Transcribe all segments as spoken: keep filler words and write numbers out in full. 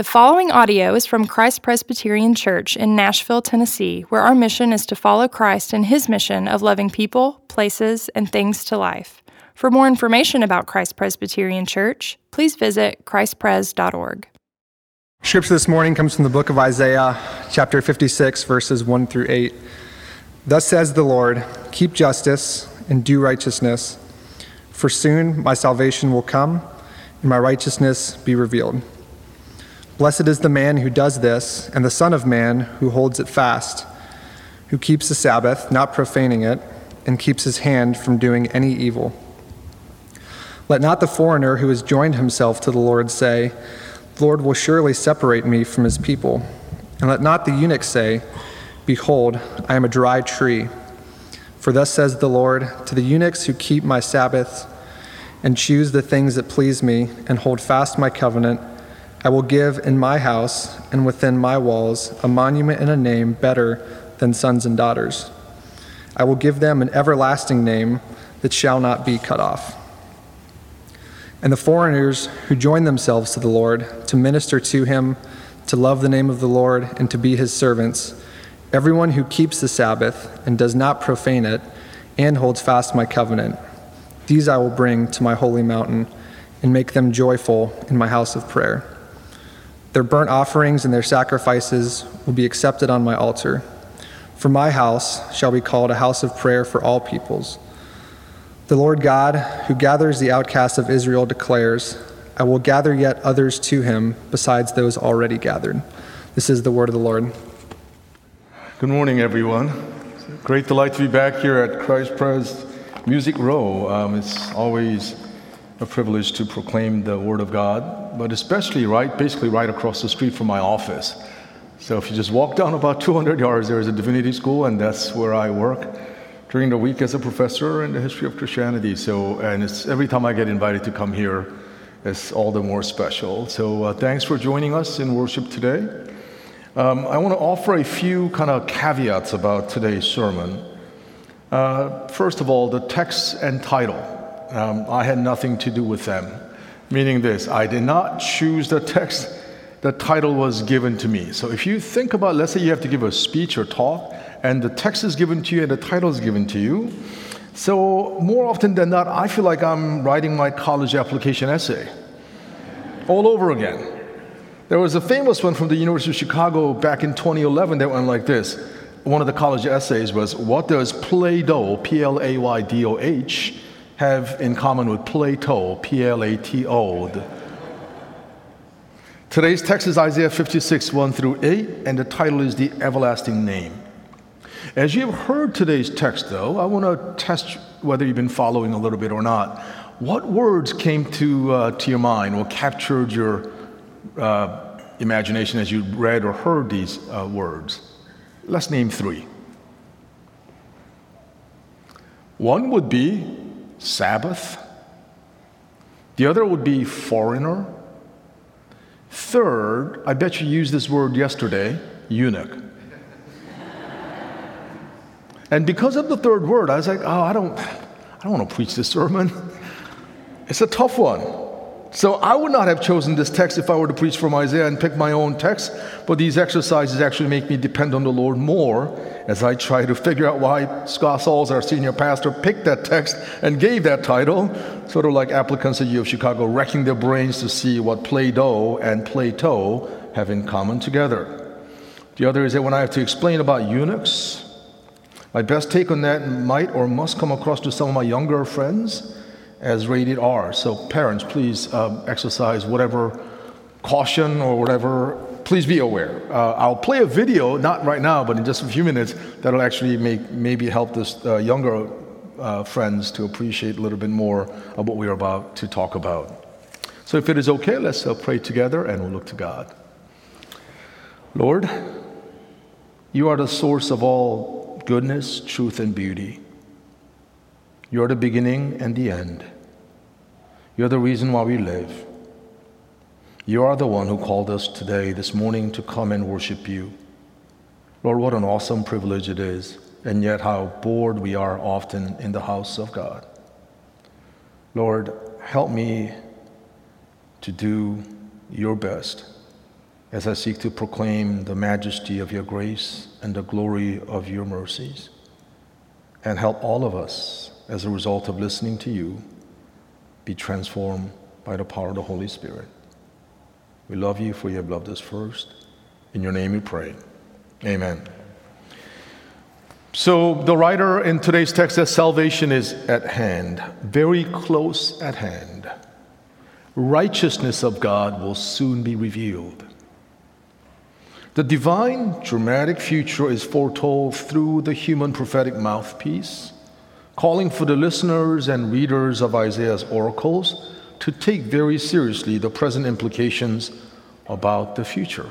The following audio is from Christ Presbyterian Church in Nashville, Tennessee, where our mission is to follow Christ in his mission of loving people, places, and things to life. For more information about Christ Presbyterian Church, please visit Christ Pres dot org. Scripture this morning comes from the book of Isaiah, chapter fifty-six, verses one through eight. Thus says the Lord, keep justice and do righteousness, for soon my salvation will come and my righteousness be revealed. Blessed is the man who does this, and the Son of Man who holds it fast, who keeps the Sabbath, not profaning it, and keeps his hand from doing any evil. Let not the foreigner who has joined himself to the Lord say, the Lord will surely separate me from his people. And let not the eunuch say, behold, I am a dry tree. For thus says the Lord, to the eunuchs who keep my Sabbaths and choose the things that please me and hold fast my covenant, I will give in my house and within my walls a monument and a name better than sons and daughters. I will give them an everlasting name that shall not be cut off. And the foreigners who join themselves to the Lord, to minister to him, to love the name of the Lord, and to be his servants, everyone who keeps the Sabbath and does not profane it and holds fast my covenant, these I will bring to my holy mountain and make them joyful in my house of prayer. Their burnt offerings and their sacrifices will be accepted on my altar. For my house shall be called a house of prayer for all peoples. The Lord God, who gathers the outcasts of Israel, declares, I will gather yet others to him besides those already gathered. This is the word of the Lord. Good morning, everyone. It's a great delight to be back here at Christ Pres Music Row. Um, it's always a privilege to proclaim the word of God, but especially right, basically right across the street from my office. So if you just walk down about two hundred yards, there is a divinity school, and that's where I work during the week as a professor in the history of Christianity. So, and it's every time I get invited to come here, it's all the more special. So uh, thanks for joining us in worship today. Um, I want to offer a few kind of caveats about today's sermon. Uh, first of all, the text and title. Um, I had nothing to do with them, meaning this, I did not choose the text, the title was given to me. So if you think about, let's say you have to give a speech or talk, and the text is given to you and the title is given to you, so more often than not, I feel like I'm writing my college application essay all over again. There was a famous one from the University of Chicago back in twenty eleven that went like this. One of the college essays was, what does Play-Doh, P L A Y D O H, have in common with Plato, P L A T O. Today's text is Isaiah fifty-six, one through eight, and the title is The Everlasting Name. As you have heard today's text, though, I want to test whether you've been following a little bit or not. What words came to, uh, to your mind or captured your uh, imagination as you read or heard these uh, words? Let's name three. One would be Sabbath. The other would be foreigner. Third, I bet you used this word yesterday, eunuch. And because of the third word, I was like, oh, I don't, I don't want to preach this sermon. It's a tough one. So I would not have chosen this text if I were to preach from Isaiah and pick my own text, but these exercises actually make me depend on the Lord more as I try to figure out why Scott Salls, our senior pastor, picked that text and gave that title, sort of like applicants at U of Chicago wrecking their brains to see what Play-Doh and Plato have in common together. The other is that when I have to explain about eunuchs, my best take on that might or must come across to some of my younger friends as rated R. So parents, please um, exercise whatever caution or whatever. Please be aware. Uh, I'll play a video, not right now, but in just a few minutes, that'll actually make maybe help this uh, younger uh, friends to appreciate a little bit more of what we are about to talk about. So if it is okay, let's uh, pray together and we'll look to God. Lord, you are the source of all goodness, truth, and beauty. You're the beginning and the end. You're the reason why we live. You are the one who called us today, this morning, to come and worship you. Lord, what an awesome privilege it is, and yet how bored we are often in the house of God. Lord, help me to do your best as I seek to proclaim the majesty of your grace and the glory of your mercies. And help all of us, as a result of listening to you, be transformed by the power of the Holy Spirit. We love you, for you have loved us first. In your name we pray. Amen. So the writer in today's text says salvation is at hand, very close at hand. Righteousness of God will soon be revealed. The divine, dramatic future is foretold through the human prophetic mouthpiece, calling for the listeners and readers of Isaiah's oracles to take very seriously the present implications about the future.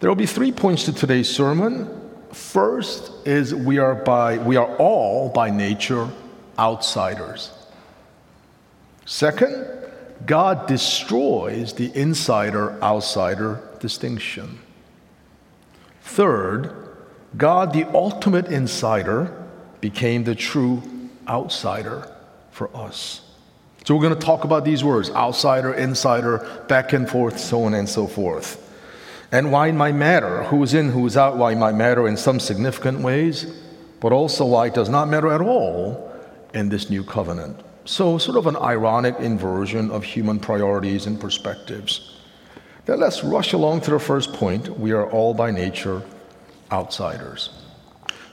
There will be three points to today's sermon. First is we are by we are all by nature outsiders. Second, God destroys the insider-outsider distinction. Third, God, the ultimate insider, became the true outsider for us. So we're going to talk about these words, outsider, insider, back and forth, so on and so forth. And why it might matter, who is in, who is out, why it might matter in some significant ways, but also why it does not matter at all in this new covenant. So sort of an ironic inversion of human priorities and perspectives. Now let's rush along to the first point. We are all by nature outsiders.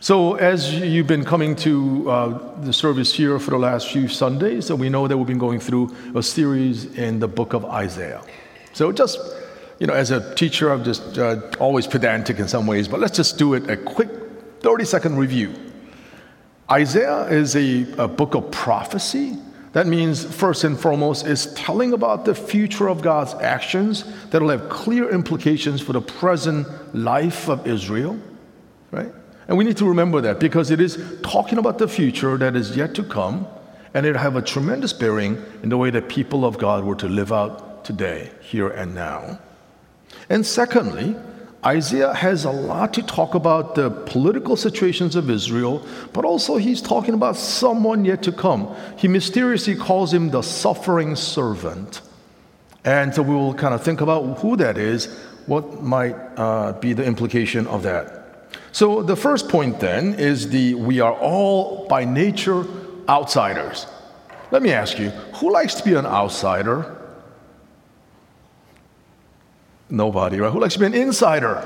So as you've been coming to uh, the service here for the last few Sundays, and we know that we've been going through a series in the book of Isaiah. So just, you know, as a teacher, I'm just uh, always pedantic in some ways, but let's just do it a quick thirty-second review. Isaiah is a, a book of prophecy. That means, first and foremost, it's telling about the future of God's actions that will have clear implications for the present life of Israel, right? And we need to remember that because it is talking about the future that is yet to come, and it'll have a tremendous bearing in the way that people of God were to live out today, here and now. And secondly, Isaiah has a lot to talk about the political situations of Israel, but also he's talking about someone yet to come. He mysteriously calls him the suffering servant. And so we will kind of think about who that is, what might uh, be the implication of that. So the first point then is the we are all by nature outsiders. Let me ask you, who likes to be an outsider? Nobody, right? Who likes to be an insider?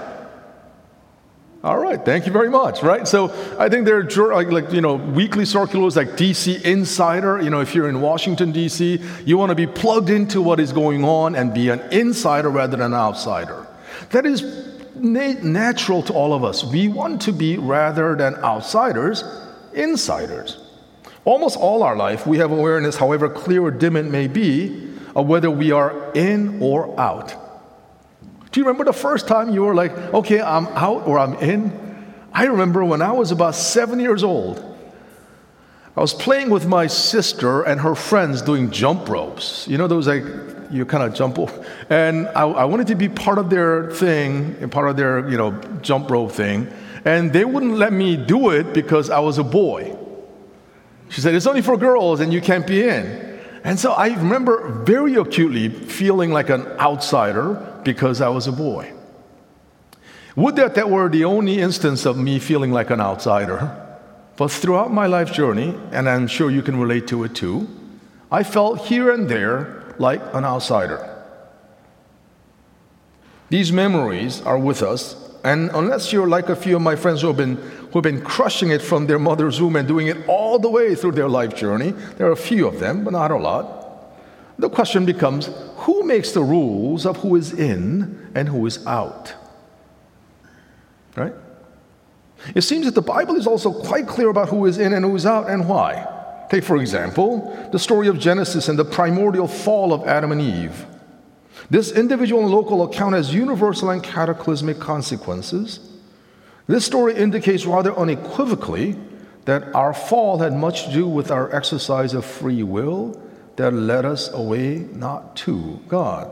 All right, thank you very much, right? So I think there are, like, like you know, weekly circulars like D C Insider. You know, if you're in Washington, D C, you want to be plugged into what is going on and be an insider rather than an outsider. That is na- natural to all of us. We want to be, rather than outsiders, insiders. Almost all our life, we have awareness, however clear or dim it may be, of whether we are in or out. Do you remember the first time you were like, okay, I'm out or I'm in? I remember when I was about seven years old. I was playing with my sister and her friends doing jump ropes. You know those like, you kind of jump over. And I, I wanted to be part of their thing, and part of their, you know, jump rope thing. And they wouldn't let me do it because I was a boy. She said, it's only for girls and you can't be in. And so I remember very acutely feeling like an outsider because I was a boy. Would that that were the only instance of me feeling like an outsider. But throughout my life journey, and I'm sure you can relate to it too, I felt here and there like an outsider. These memories are with us, and unless you're like a few of my friends who have been who have been crushing it from their mother's womb and doing it all the way through their life journey, there are a few of them, but not a lot. The question becomes, who makes the rules of who is in and who is out? Right? It seems that the Bible is also quite clear about who is in and who is out and why. Take, for example, the story of Genesis and the primordial fall of Adam and Eve. This individual and local account has universal and cataclysmic consequences. This story indicates rather unequivocally that our fall had much to do with our exercise of free will that led us away not to God.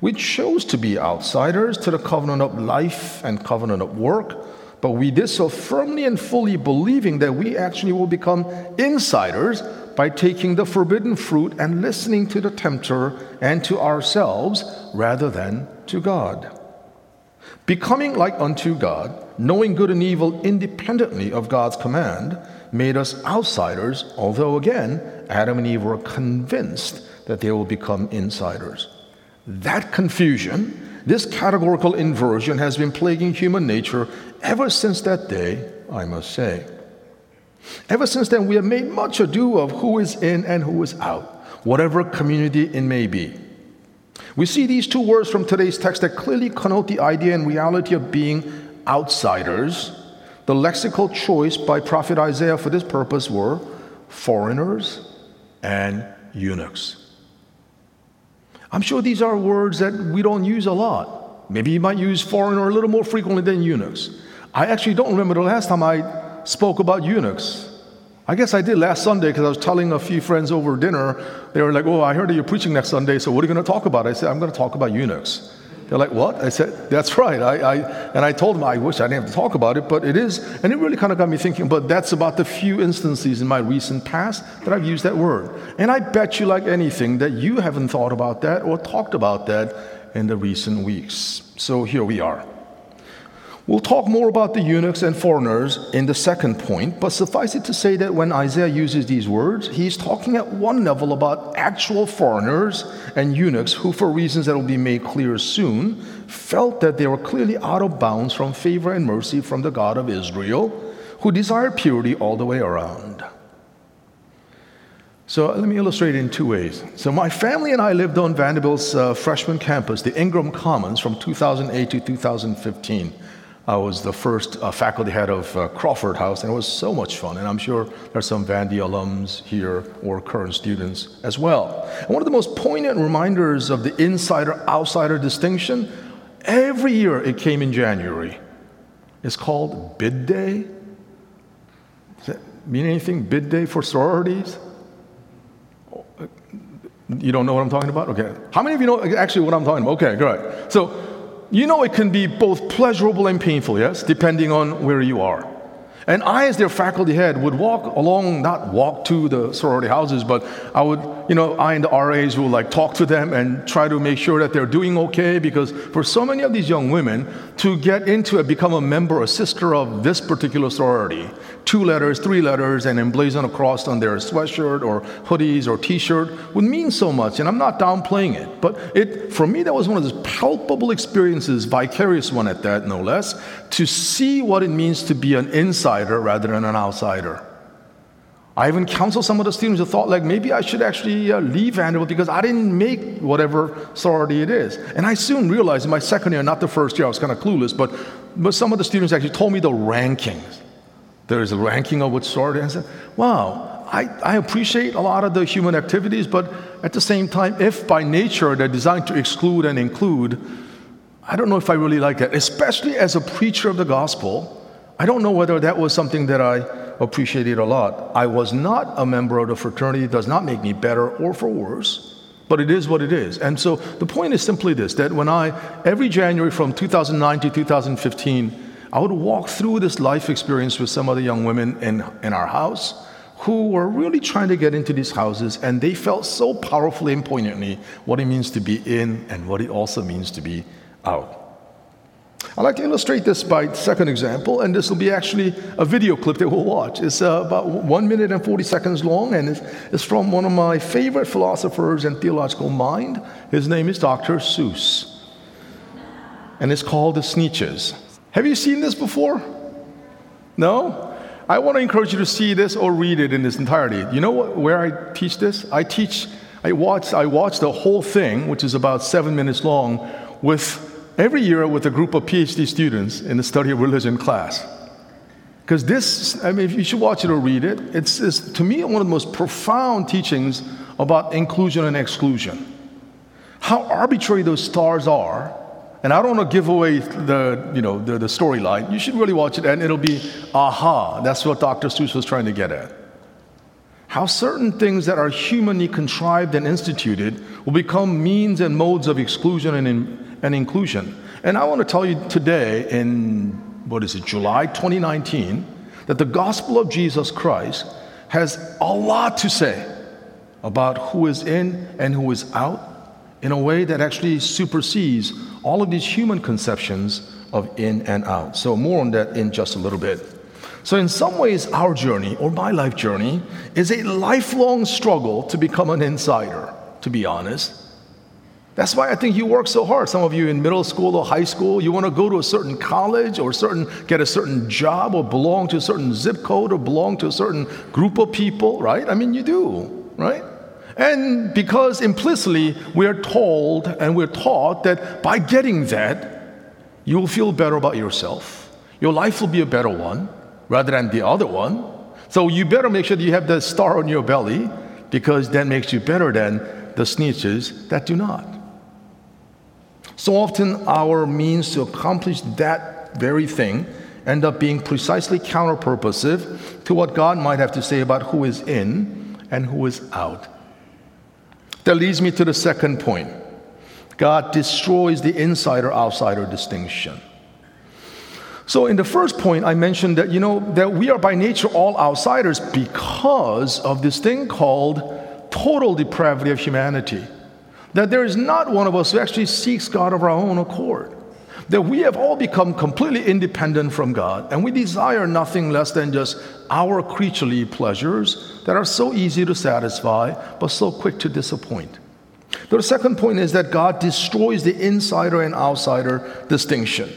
We chose to be outsiders to the covenant of life and covenant of work, but we did so firmly and fully believing that we actually will become insiders by taking the forbidden fruit and listening to the tempter and to ourselves rather than to God. Becoming like unto God, knowing good and evil independently of God's command, made us outsiders, although again, Adam and Eve were convinced that they will become insiders. That confusion, this categorical inversion, has been plaguing human nature ever since that day, I must say. Ever since then, we have made much ado of who is in and who is out, whatever community it may be. We see these two words from today's text that clearly connote the idea and reality of being outsiders. The lexical choice by prophet Isaiah for this purpose were foreigners and eunuchs. I'm sure these are words that we don't use a lot. Maybe you might use foreigner a little more frequently than eunuchs. I actually don't remember the last time I spoke about eunuchs. I guess I did last Sunday because I was telling a few friends over dinner. They were like, oh, I heard that you're preaching next Sunday, so what are you going to talk about? I said, I'm going to talk about eunuchs. They're like, what? I said, that's right. I, I And I told them, I wish I didn't have to talk about it, but it is. And it really kind of got me thinking, but that's about the few instances in my recent past that I've used that word. And I bet you, like anything, that you haven't thought about that or talked about that in the recent weeks. So here we are. We'll talk more about the eunuchs and foreigners in the second point, but suffice it to say that when Isaiah uses these words, he's talking at one level about actual foreigners and eunuchs who, for reasons that will be made clear soon, felt that they were clearly out of bounds from favor and mercy from the God of Israel, who desired purity all the way around. So let me illustrate it in two ways. So my family and I lived on Vanderbilt's uh, freshman campus, the Ingram Commons, from two thousand eight to two thousand fifteen. I was the first uh, faculty head of uh, Crawford House, and it was so much fun. And I'm sure there are some Vandy alums here or current students as well. And one of the most poignant reminders of the insider-outsider distinction, every year it came in January. It's called Bid Day. Does that mean anything? Bid Day for sororities? You don't know what I'm talking about? Okay. How many of you know actually what I'm talking about? Okay, great. So, you know it can be both pleasurable and painful, yes, depending on where you are. And I, as their faculty head, would walk along, not walk to the sorority houses, but I would, you know, I and the R As would like talk to them and try to make sure that they're doing okay, because for so many of these young women, to get into it, become a member or sister of this particular sorority, two letters, three letters, and emblazoned across on their sweatshirt or hoodies or T-shirt would mean so much, and I'm not downplaying it. But it, for me, that was one of those palpable experiences, vicarious one at that, no less, to see what it means to be an insider rather than an outsider. I even counseled some of the students who thought, like, maybe I should actually uh, leave Vanderbilt because I didn't make whatever sorority it is. And I soon realized in my second year, not the first year, I was kind of clueless, but, but some of the students actually told me the rankings. There is a ranking of which sorority. And I said, wow, I, I appreciate a lot of the human activities, but at the same time, if by nature they're designed to exclude and include, I don't know if I really like that, especially as a preacher of the gospel. I don't know whether that was something that I appreciated a lot. I was not a member of the fraternity. It does not make me better or for worse, but it is what it is. And so the point is simply this, that when I, every January from two thousand nine to two thousand fifteen, I would walk through this life experience with some of the young women in, in our house who were really trying to get into these houses, and they felt so powerfully and poignantly what it means to be in and what it also means to be out. I'd like to illustrate this by a second example, and this will be actually a video clip that we'll watch. It's uh, about one minute and forty seconds long, and it's, it's from one of my favorite philosophers and theological mind. His name is Doctor Seuss, and it's called The Sneetches. Have you seen this before? No? I want to encourage you to see this or read it in its entirety. You know what, where I teach this? I teach, I watch, I watch the whole thing, which is about seven minutes long, with every year with a group of PhD students in the study of religion class. Because this, I mean, you should watch it or read it. It's, it's, to me, one of the most profound teachings about inclusion and exclusion. How arbitrary those stars are. And I don't want to give away the, you know, the, the storyline. You should really watch it, and it'll be, aha, that's what Doctor Seuss was trying to get at. How certain things that are humanly contrived and instituted will become means and modes of exclusion and, in, and inclusion. And I want to tell you today, in, what is it, July twenty nineteen, that the gospel of Jesus Christ has a lot to say about who is in and who is out in a way that actually supersedes all of these human conceptions of in and out. So more on that in just a little bit. So in some ways, our journey, or my life journey, is a lifelong struggle to become an insider, to be honest. That's why I think you work so hard. Some of you in middle school or high school, you want to go to a certain college or certain, get a certain job or belong to a certain zip code or belong to a certain group of people, right? I mean, you do, right? And because implicitly we're told and we're taught that by getting that, you will feel better about yourself. Your life will be a better one rather than the other one. So you better make sure that you have that star on your belly, because that makes you better than the Sneetches that do not. So often our means to accomplish that very thing end up being precisely counterpurposive to what God might have to say about who is in and who is out. That leads me to the second point. God destroys the insider-outsider distinction. So in the first point, I mentioned that, you know, that we are by nature all outsiders because of this thing called total depravity of humanity. That there is not one of us who actually seeks God of our own accord. That we have all become completely independent from God, and we desire nothing less than just our creaturely pleasures that are so easy to satisfy but so quick to disappoint. The second point is that God destroys the insider and outsider distinction.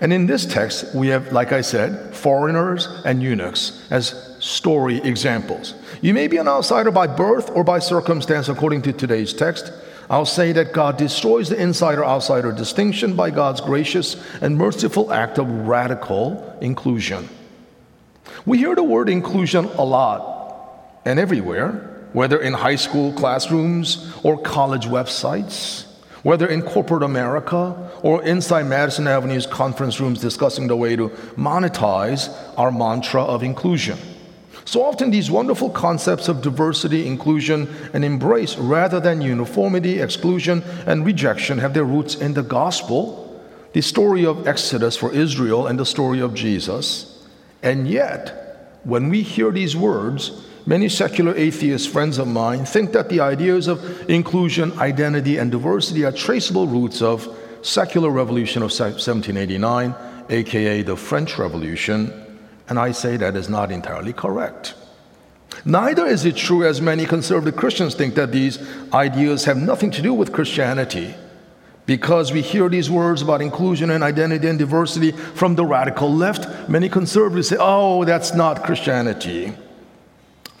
And in this text, we have, like I said, foreigners and eunuchs as story examples. You may be an outsider by birth or by circumstance, according to today's text. I'll say that God destroys the insider-outsider distinction by God's gracious and merciful act of radical inclusion. We hear the word inclusion a lot and everywhere, whether in high school classrooms or college websites, whether in corporate America or inside Madison Avenue's conference rooms discussing the way to monetize our mantra of inclusion. So often these wonderful concepts of diversity, inclusion, and embrace rather than uniformity, exclusion, and rejection have their roots in the gospel, the story of Exodus for Israel and the story of Jesus. And yet, when we hear these words, many secular atheist friends of mine think that the ideas of inclusion, identity, and diversity are traceable roots of secular revolution of seventeen eighty-nine, aka the French Revolution, and I say that is not entirely correct. Neither is it true, as many conservative Christians think, that these ideas have nothing to do with Christianity, because we hear these words about inclusion and identity and diversity from the radical left. Many conservatives say, oh, that's not Christianity.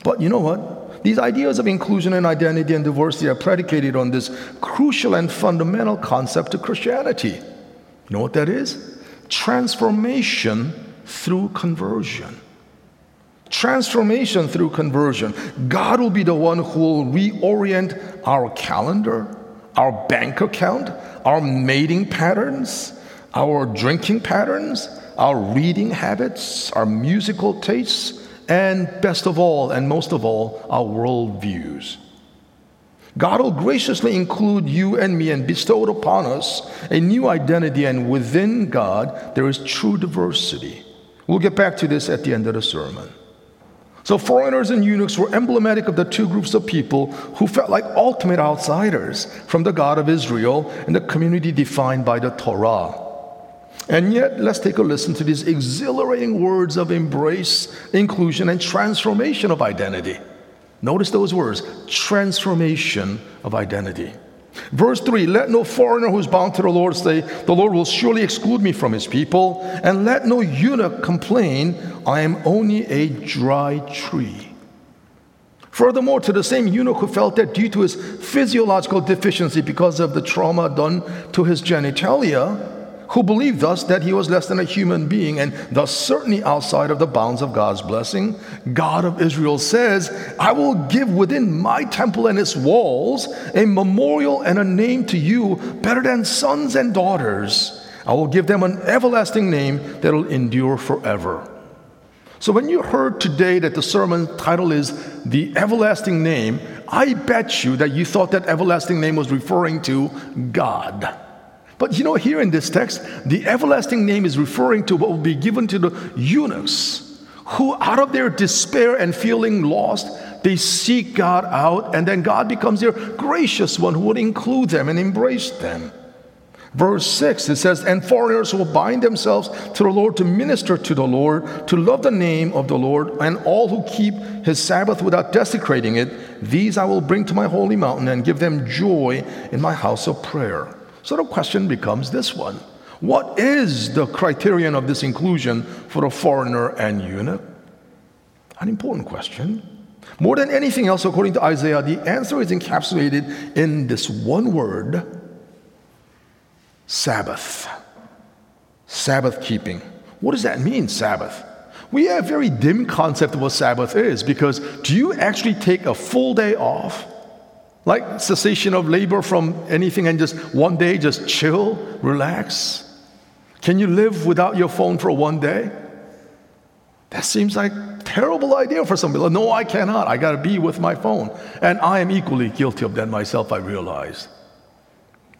But you know what? These ideas of inclusion and identity and diversity are predicated on this crucial and fundamental concept of Christianity. You know what that is? Transformation through conversion. Transformation through conversion. God will be the one who will reorient our calendar, our bank account, our mating patterns, our drinking patterns, our reading habits, our musical tastes, and best of all, and most of all, our worldviews. God will graciously include you and me and bestow upon us a new identity, and within God, there is true diversity. We'll get back to this at the end of the sermon. So foreigners and eunuchs were emblematic of the two groups of people who felt like ultimate outsiders from the God of Israel and the community defined by the Torah. And yet, let's take a listen to these exhilarating words of embrace, inclusion, and transformation of identity. Notice those words, transformation of identity. Verse three, let no foreigner who is bound to the Lord say, the Lord will surely exclude me from his people, and let no eunuch complain, I am only a dry tree. Furthermore, to the same eunuch who felt that due to his physiological deficiency because of the trauma done to his genitalia, who believed thus that he was less than a human being and thus certainly outside of the bounds of God's blessing, God of Israel says, I will give within my temple and its walls a memorial and a name to you better than sons and daughters. I will give them an everlasting name that will endure forever. So when you heard today that the sermon title is The Everlasting Name, I bet you that you thought that everlasting name was referring to God. But you know, here in this text, the everlasting name is referring to what will be given to the eunuchs who out of their despair and feeling lost, they seek God out, and then God becomes their gracious one who would include them and embrace them. Verse six, it says, and foreigners will bind themselves to the Lord, to minister to the Lord, to love the name of the Lord, and all who keep his Sabbath without desecrating it, these I will bring to my holy mountain and give them joy in my house of prayer. So the question becomes this one. What is the criterion of this inclusion for a foreigner and eunuch? An important question. More than anything else, according to Isaiah, the answer is encapsulated in this one word, Sabbath. Sabbath keeping. What does that mean, Sabbath? We have a very dim concept of what Sabbath is, because do you actually take a full day off? Like cessation of labor from anything and just one day just chill, relax? Can you live without your phone for one day? That seems like a terrible idea for some people. No, I cannot. I got to be with my phone. And I am equally guilty of that myself, I realize.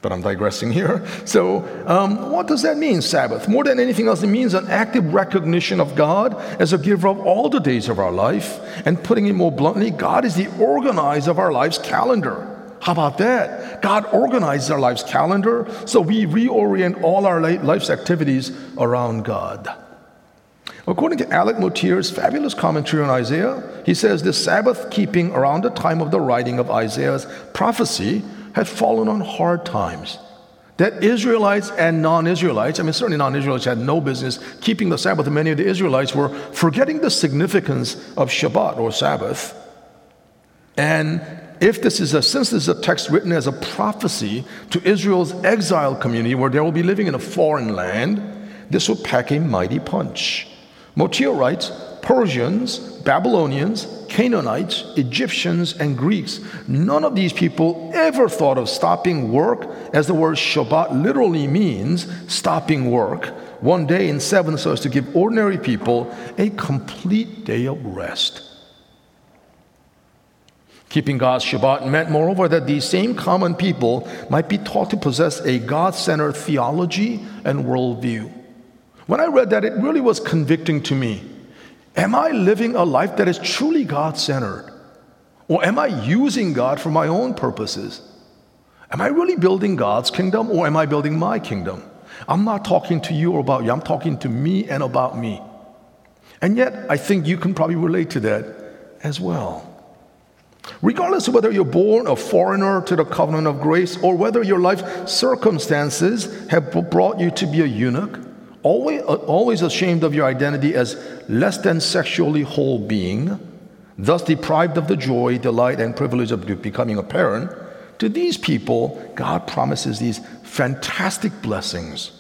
But I'm digressing here. So um, what does that mean, Sabbath? More than anything else, it means an active recognition of God as a giver of all the days of our life. And putting it more bluntly, God is the organizer of our life's calendar. How about that? God organizes our life's calendar, so we reorient all our life's activities around God. According to Alec Motyer's fabulous commentary on Isaiah, he says the Sabbath keeping around the time of the writing of Isaiah's prophecy had fallen on hard times, that Israelites and non-Israelites, I mean certainly non-Israelites had no business keeping the Sabbath, and many of the Israelites were forgetting the significance of Shabbat or Sabbath. And if this is a, since this is a text written as a prophecy to Israel's exiled community where they will be living in a foreign land, this will pack a mighty punch. Motyer writes, Persians, Babylonians, Canaanites, Egyptians, and Greeks, none of these people ever thought of stopping work, as the word Shabbat literally means stopping work, one day in seven, so as to give ordinary people a complete day of rest. Keeping God's Shabbat meant, moreover, that these same common people might be taught to possess a God-centered theology and worldview. When I read that, it really was convicting to me. Am I living a life that is truly God-centered? Or am I using God for my own purposes? Am I really building God's kingdom, or am I building my kingdom? I'm not talking to you or about you. I'm talking to me and about me. And yet, I think you can probably relate to that as well. Regardless of whether you're born a foreigner to the covenant of grace, or whether your life circumstances have brought you to be a eunuch, Always, always ashamed of your identity as less than sexually whole being, thus deprived of the joy, delight, and privilege of becoming a parent, to these people, God promises these fantastic blessings.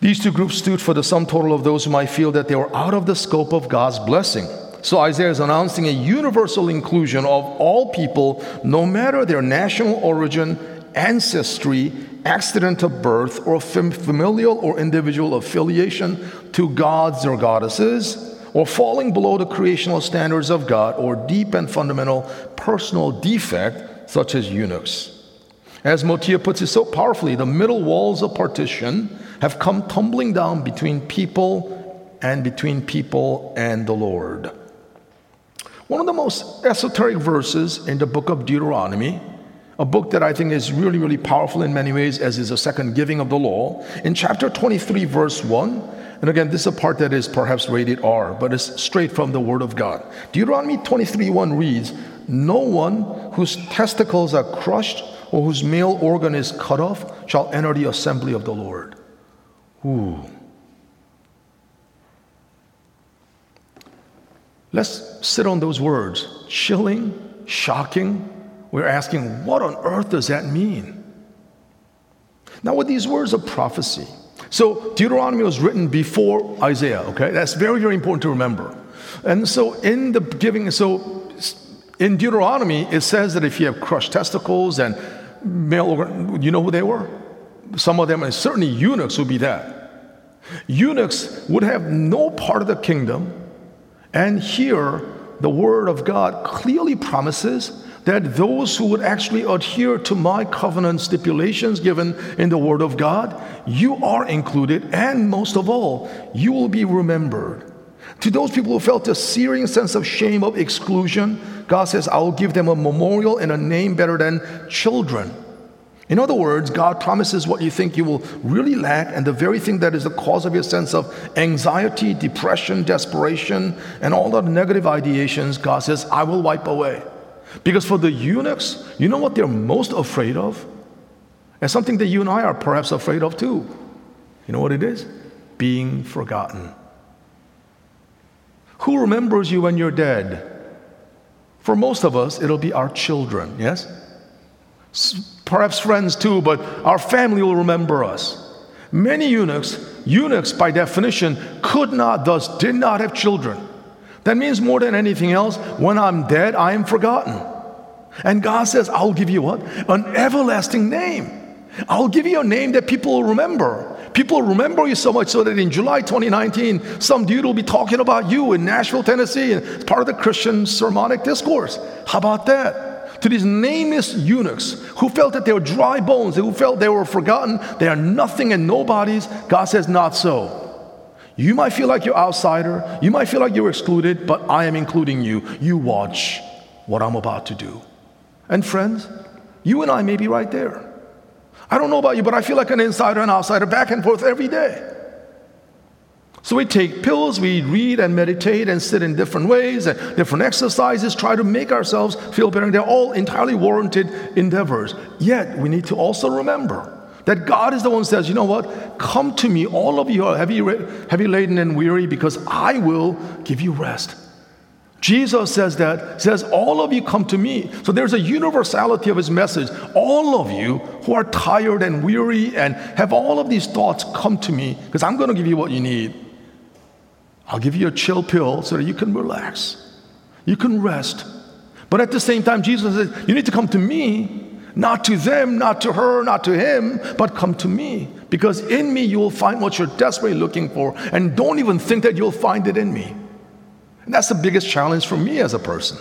These two groups stood for the sum total of those who might feel that they were out of the scope of God's blessing. So Isaiah is announcing a universal inclusion of all people, no matter their national origin, ancestry, accident of birth, or familial or individual affiliation to gods or goddesses, or falling below the creational standards of God, or deep and fundamental personal defect such as eunuchs. As Motyer puts it so powerfully, the middle walls of partition have come tumbling down between people and between people and the Lord. One of the most esoteric verses in the book of Deuteronomy, a book that I think is really, really powerful in many ways, as is the second giving of the law. In chapter twenty-three, verse one, and again, this is a part that is perhaps rated R, but it's straight from the Word of God. Deuteronomy twenty-three one reads, "No one whose testicles are crushed or whose male organ is cut off shall enter the assembly of the Lord." Ooh. Let's sit on those words. Chilling, shocking. We're asking, what on earth does that mean? Now, with these words of prophecy. So Deuteronomy was written before Isaiah, okay? That's very, very important to remember. And so in the giving, so in Deuteronomy, it says that if you have crushed testicles and male organ, you know who they were? Some of them, and certainly eunuchs would be that. Eunuchs would have no part of the kingdom. And here, the word of God clearly promises that those who would actually adhere to my covenant stipulations given in the Word of God, you are included, and most of all, you will be remembered. To those people who felt a searing sense of shame, of exclusion, God says, I will give them a memorial and a name better than children. In other words, God promises what you think you will really lack, and the very thing that is the cause of your sense of anxiety, depression, desperation, and all the negative ideations, God says, I will wipe away. Because for the eunuchs, you know what they're most afraid of? And something that you and I are perhaps afraid of too. You know what it is? Being forgotten. Who remembers you when you're dead? For most of us, it'll be our children, yes? Perhaps friends too, but our family will remember us. Many eunuchs, eunuchs by definition, could not, thus did not have children. That means more than anything else, when I'm dead, I am forgotten. And God says, I'll give you what? An everlasting name. I'll give you a name that people will remember. People will remember you so much so that in July twenty nineteen, some dude will be talking about you in Nashville, Tennessee, and it's part of the Christian sermonic discourse. How about that? To these nameless eunuchs who felt that they were dry bones, who felt they were forgotten, they are nothing and nobodies, God says, not so. You might feel like you're outsider, you might feel like you're excluded, but I am including you. You watch what I'm about to do. And friends, you and I may be right there. I don't know about you, but I feel like an insider and outsider, back and forth every day. So we take pills, we read and meditate and sit in different ways and different exercises, try to make ourselves feel better. They're all entirely warranted endeavors. Yet we need to also remember that God is the one who says, you know what? Come to me, all of you are heavy, heavy laden and weary, because I will give you rest. Jesus says that, says all of you come to me. So there's a universality of his message. All of you who are tired and weary and have all of these thoughts, come to me, because I'm going to give you what you need. I'll give you a chill pill so that you can relax. You can rest. But at the same time, Jesus says, you need to come to me, not to them, not to her, not to him, but come to me. Because in me, you will find what you're desperately looking for. And don't even think that you'll find it in me. And that's the biggest challenge for me as a person.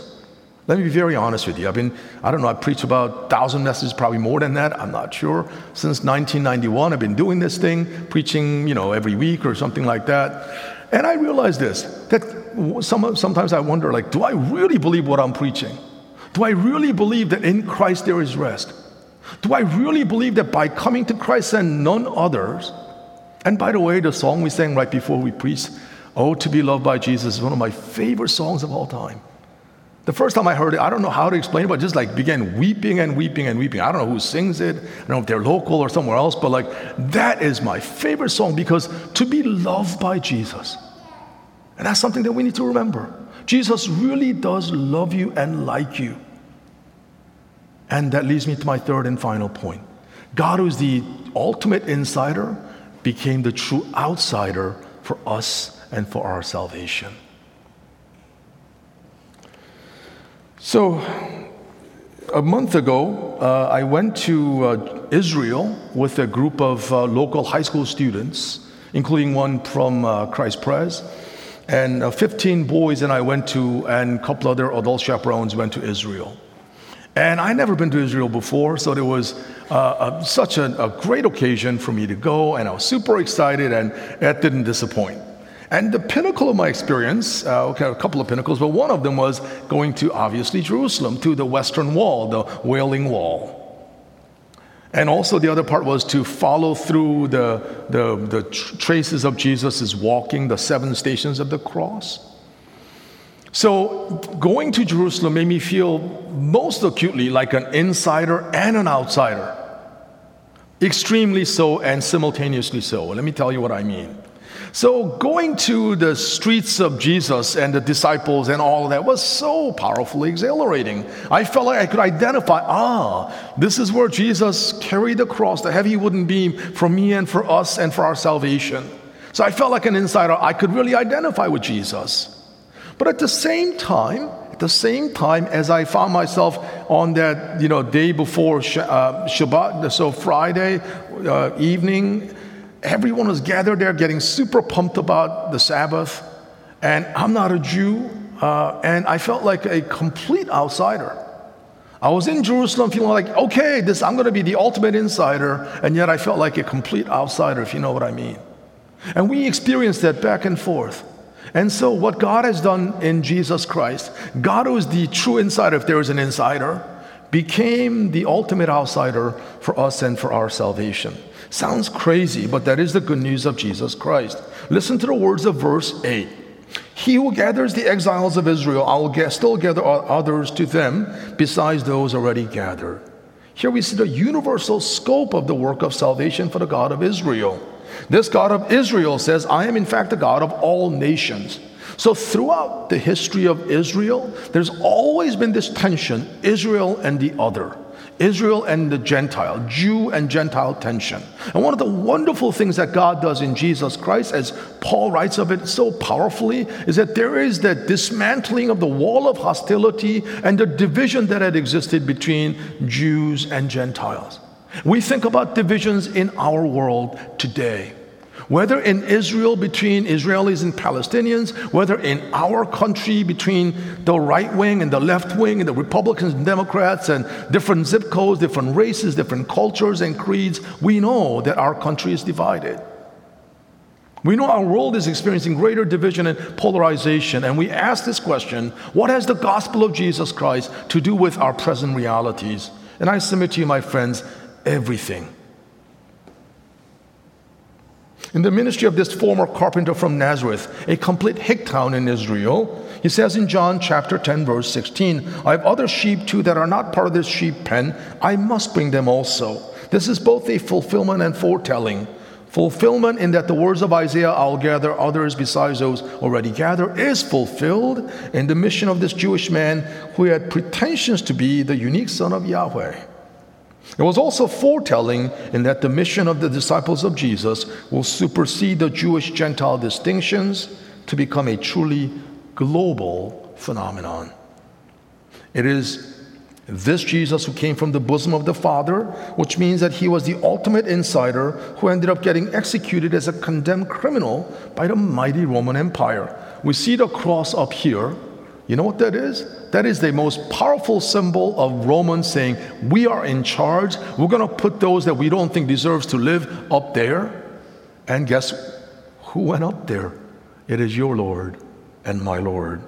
Let me be very honest with you. I've been, I don't know, I preached about one thousand messages, probably more than that. I'm not sure. Since nineteen ninety-one, I've been doing this thing, preaching, you know, every week or something like that. And I realize this, that some, sometimes I wonder, like, do I really believe what I'm preaching? Do I really believe that in Christ there is rest? Do I really believe that by coming to Christ and none others? And by the way, the song we sang right before we preached, Oh, to be loved by Jesus, is one of my favorite songs of all time. The first time I heard it, I don't know how to explain it, but just like began weeping and weeping and weeping. I don't know who sings it. I don't know if they're local or somewhere else, but like that is my favorite song, because to be loved by Jesus. And that's something that we need to remember. Jesus really does love you and like you. And that leads me to my third and final point. God, who is the ultimate insider, became the true outsider for us and for our salvation. So, a month ago, uh, I went to uh, Israel with a group of uh, local high school students, including one from uh, Christ Pres, and uh, fifteen boys and I went to, and a couple other adult chaperones went to Israel. And I'd never been to Israel before, so there was uh, a, such a, a great occasion for me to go, and I was super excited, and that didn't disappoint. And the pinnacle of my experience, uh, okay, a couple of pinnacles, but one of them was going to, obviously, Jerusalem, to the Western Wall, the Wailing Wall. And also the other part was to follow through the, the, the tr- traces of Jesus' walking, the seven stations of the cross. So going to Jerusalem made me feel most acutely like an insider and an outsider. Extremely so and simultaneously so. Let me tell you what I mean. So going to the streets of Jesus and the disciples and all of that was so powerfully exhilarating. I felt like I could identify, ah, this is where Jesus carried the cross, the heavy wooden beam for me and for us and for our salvation. So I felt like an insider. I could really identify with Jesus. But at the same time, at the same time as I found myself on that, you know, day before uh, Shabbat, so Friday uh, evening, everyone was gathered there getting super pumped about the Sabbath, and I'm not a Jew, uh, and I felt like a complete outsider. I was in Jerusalem feeling like, okay, this I'm going to be the ultimate insider, and yet I felt like a complete outsider, if you know what I mean. And we experienced that back and forth. And so what God has done in Jesus Christ, God who is the true insider, if there is an insider, became the ultimate outsider for us and for our salvation. Sounds crazy, but that is the good news of Jesus Christ. Listen to the words of verse eight. He who gathers the exiles of Israel, I will still gather others to them besides those already gathered. Here we see the universal scope of the work of salvation for the God of Israel. This God of Israel says, I am in fact the God of all nations. So throughout the history of Israel, there's always been this tension, Israel and the other. Israel and the Gentile, Jew and Gentile tension. And one of the wonderful things that God does in Jesus Christ, as Paul writes of it so powerfully, is that there is that dismantling of the wall of hostility and the division that had existed between Jews and Gentiles. We think about divisions in our world today. Whether in Israel between Israelis and Palestinians, whether in our country between the right wing and the left wing and the Republicans and Democrats and different zip codes, different races, different cultures and creeds, we know that our country is divided. We know our world is experiencing greater division and polarization, and we ask this question, what has the gospel of Jesus Christ to do with our present realities? And I submit to you, my friends, everything. In the ministry of this former carpenter from Nazareth, a complete hick town in Israel, he says in John chapter ten, verse sixteen, I have other sheep too that are not part of this sheep pen. I must bring them also. This is both a fulfillment and foretelling. Fulfillment in that the words of Isaiah, I'll gather others besides those already gathered, is fulfilled in the mission of this Jewish man who had pretensions to be the unique son of Yahweh. It was also foretelling in that the mission of the disciples of Jesus will supersede the Jewish-Gentile distinctions to become a truly global phenomenon. It is this Jesus who came from the bosom of the Father, which means that he was the ultimate insider who ended up getting executed as a condemned criminal by the mighty Roman Empire. We see the cross up here. You know what that is? That is the most powerful symbol of Romans saying, we are in charge. We're going to put those that we don't think deserves to live up there. And guess who went up there? It is your Lord and my Lord.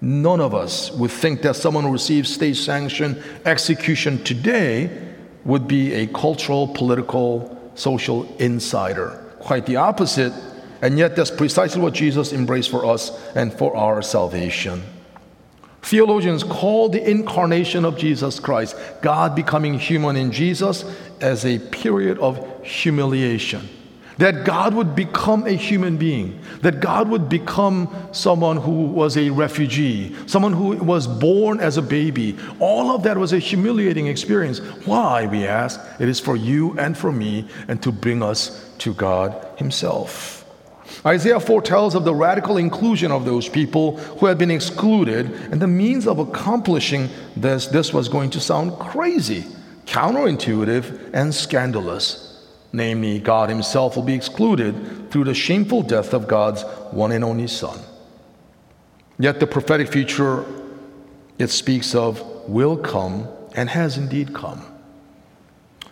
None of us would think that someone who receives state-sanctioned execution today would be a cultural, political, social insider. Quite the opposite. And yet that's precisely what Jesus embraced for us and for our salvation. Theologians call the incarnation of Jesus Christ, God becoming human in Jesus, as a period of humiliation. That God would become a human being. That God would become someone who was a refugee. Someone who was born as a baby. All of that was a humiliating experience. Why, we ask? It is for you and for me, and to bring us to God himself. Isaiah foretells of the radical inclusion of those people who had been excluded, and the means of accomplishing this, this was going to sound crazy, counterintuitive, and scandalous. Namely, God himself will be excluded through the shameful death of God's one and only Son. Yet the prophetic future it speaks of will come and has indeed come.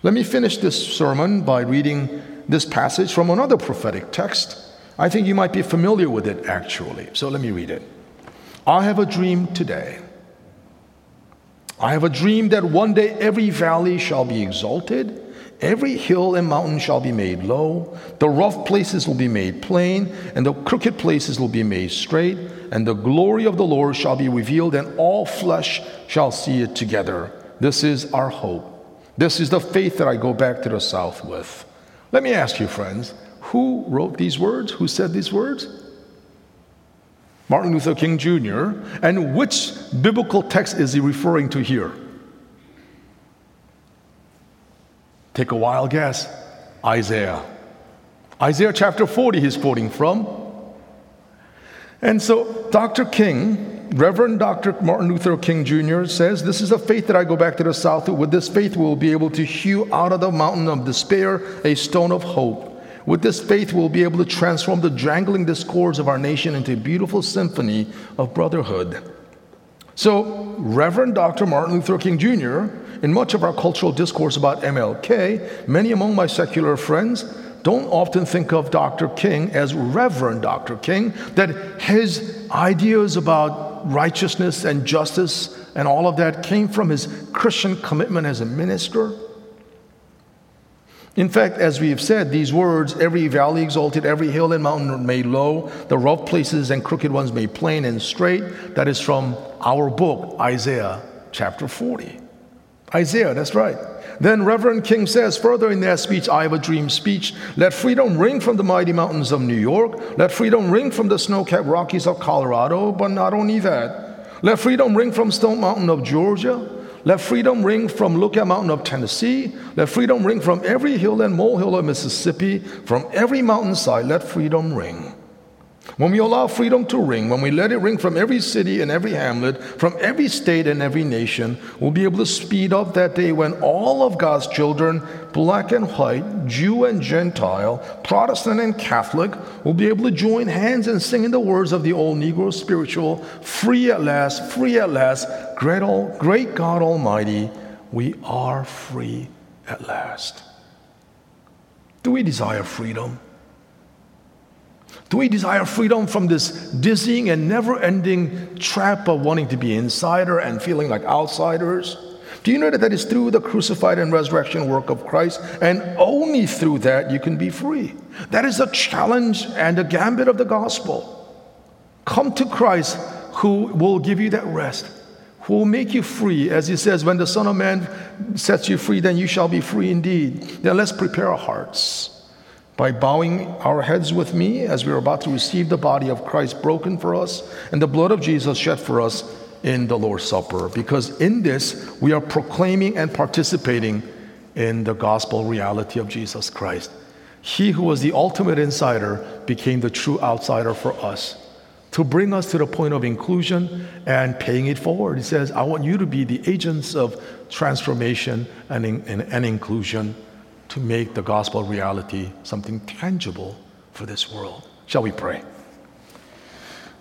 Let me finish this sermon by reading this passage from another prophetic text. I think you might be familiar with it, actually. So let me read it. I have a dream today. I have a dream that one day every valley shall be exalted, every hill and mountain shall be made low, the rough places will be made plain, and the crooked places will be made straight, and the glory of the Lord shall be revealed, and all flesh shall see it together. This is our hope. This is the faith that I go back to the south with. Let me ask you, friends, who wrote these words? Who said these words? Martin Luther King Junior And which biblical text is he referring to here? Take a wild guess. Isaiah. Isaiah chapter forty he's quoting from. And so Doctor King, Reverend Doctor Martin Luther King Junior says, this is a faith that I go back to the south. With this faith we will be able to hew out of the mountain of despair a stone of hope. With this faith, we'll be able to transform the jangling discords of our nation into a beautiful symphony of brotherhood. So Reverend Doctor Martin Luther King Junior, in much of our cultural discourse about M L K, many among my secular friends don't often think of Doctor King as Reverend Doctor King, that his ideas about righteousness and justice and all of that came from his Christian commitment as a minister. In fact, as we have said, these words, every valley exalted, every hill and mountain made low, the rough places and crooked ones made plain and straight, that is from our book, Isaiah chapter forty. Isaiah, that's right. Then Reverend King says further in that speech, I Have a Dream speech, let freedom ring from the mighty mountains of New York, let freedom ring from the snow-capped Rockies of Colorado, but not only that. Let freedom ring from Stone Mountain of Georgia, let freedom ring from Lookout Mountain of Tennessee. Let freedom ring from every hill and molehill of Mississippi. From every mountainside, let freedom ring. When we allow freedom to ring, when we let it ring from every city and every hamlet, from every state and every nation, we'll be able to speed up that day when all of God's children, black and white, Jew and Gentile, Protestant and Catholic, will be able to join hands and sing in the words of the old Negro spiritual, free at last, free at last, great, all, great God Almighty, we are free at last. Do we desire freedom? Do we desire freedom from this dizzying and never-ending trap of wanting to be insider and feeling like outsiders? Do you know that that is through the crucified and resurrection work of Christ, and only through that you can be free? That is the challenge and the gambit of the gospel. Come to Christ, who will give you that rest, who will make you free. As he says, when the Son of Man sets you free, then you shall be free indeed. Then let's prepare our hearts by bowing our heads with me as we are about to receive the body of Christ broken for us and the blood of Jesus shed for us in the Lord's Supper. Because in this, we are proclaiming and participating in the gospel reality of Jesus Christ. He who was the ultimate insider became the true outsider for us to bring us to the point of inclusion and paying it forward. He says, I want you to be the agents of transformation and, and, and inclusion, to make the gospel reality something tangible for this world. Shall we pray?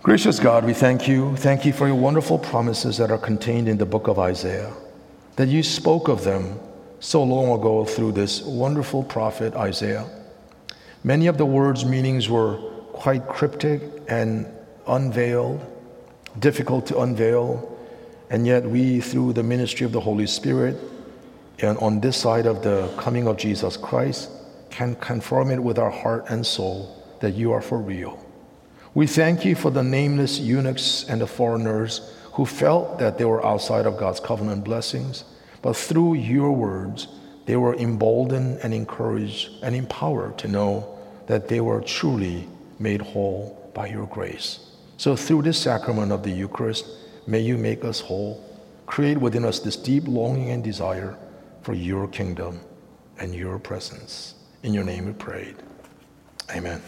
Gracious God, we thank you. Thank you for your wonderful promises that are contained in the book of Isaiah, that you spoke of them so long ago through this wonderful prophet Isaiah. Many of the words' meanings were quite cryptic and unveiled, difficult to unveil, and yet we, through the ministry of the Holy Spirit, and on this side of the coming of Jesus Christ, can confirm it with our heart and soul that you are for real. We thank you for the nameless eunuchs and the foreigners who felt that they were outside of God's covenant blessings, but through your words, they were emboldened and encouraged and empowered to know that they were truly made whole by your grace. So through this sacrament of the Eucharist, may you make us whole, create within us this deep longing and desire for your kingdom and your presence. In your name we prayed. Amen.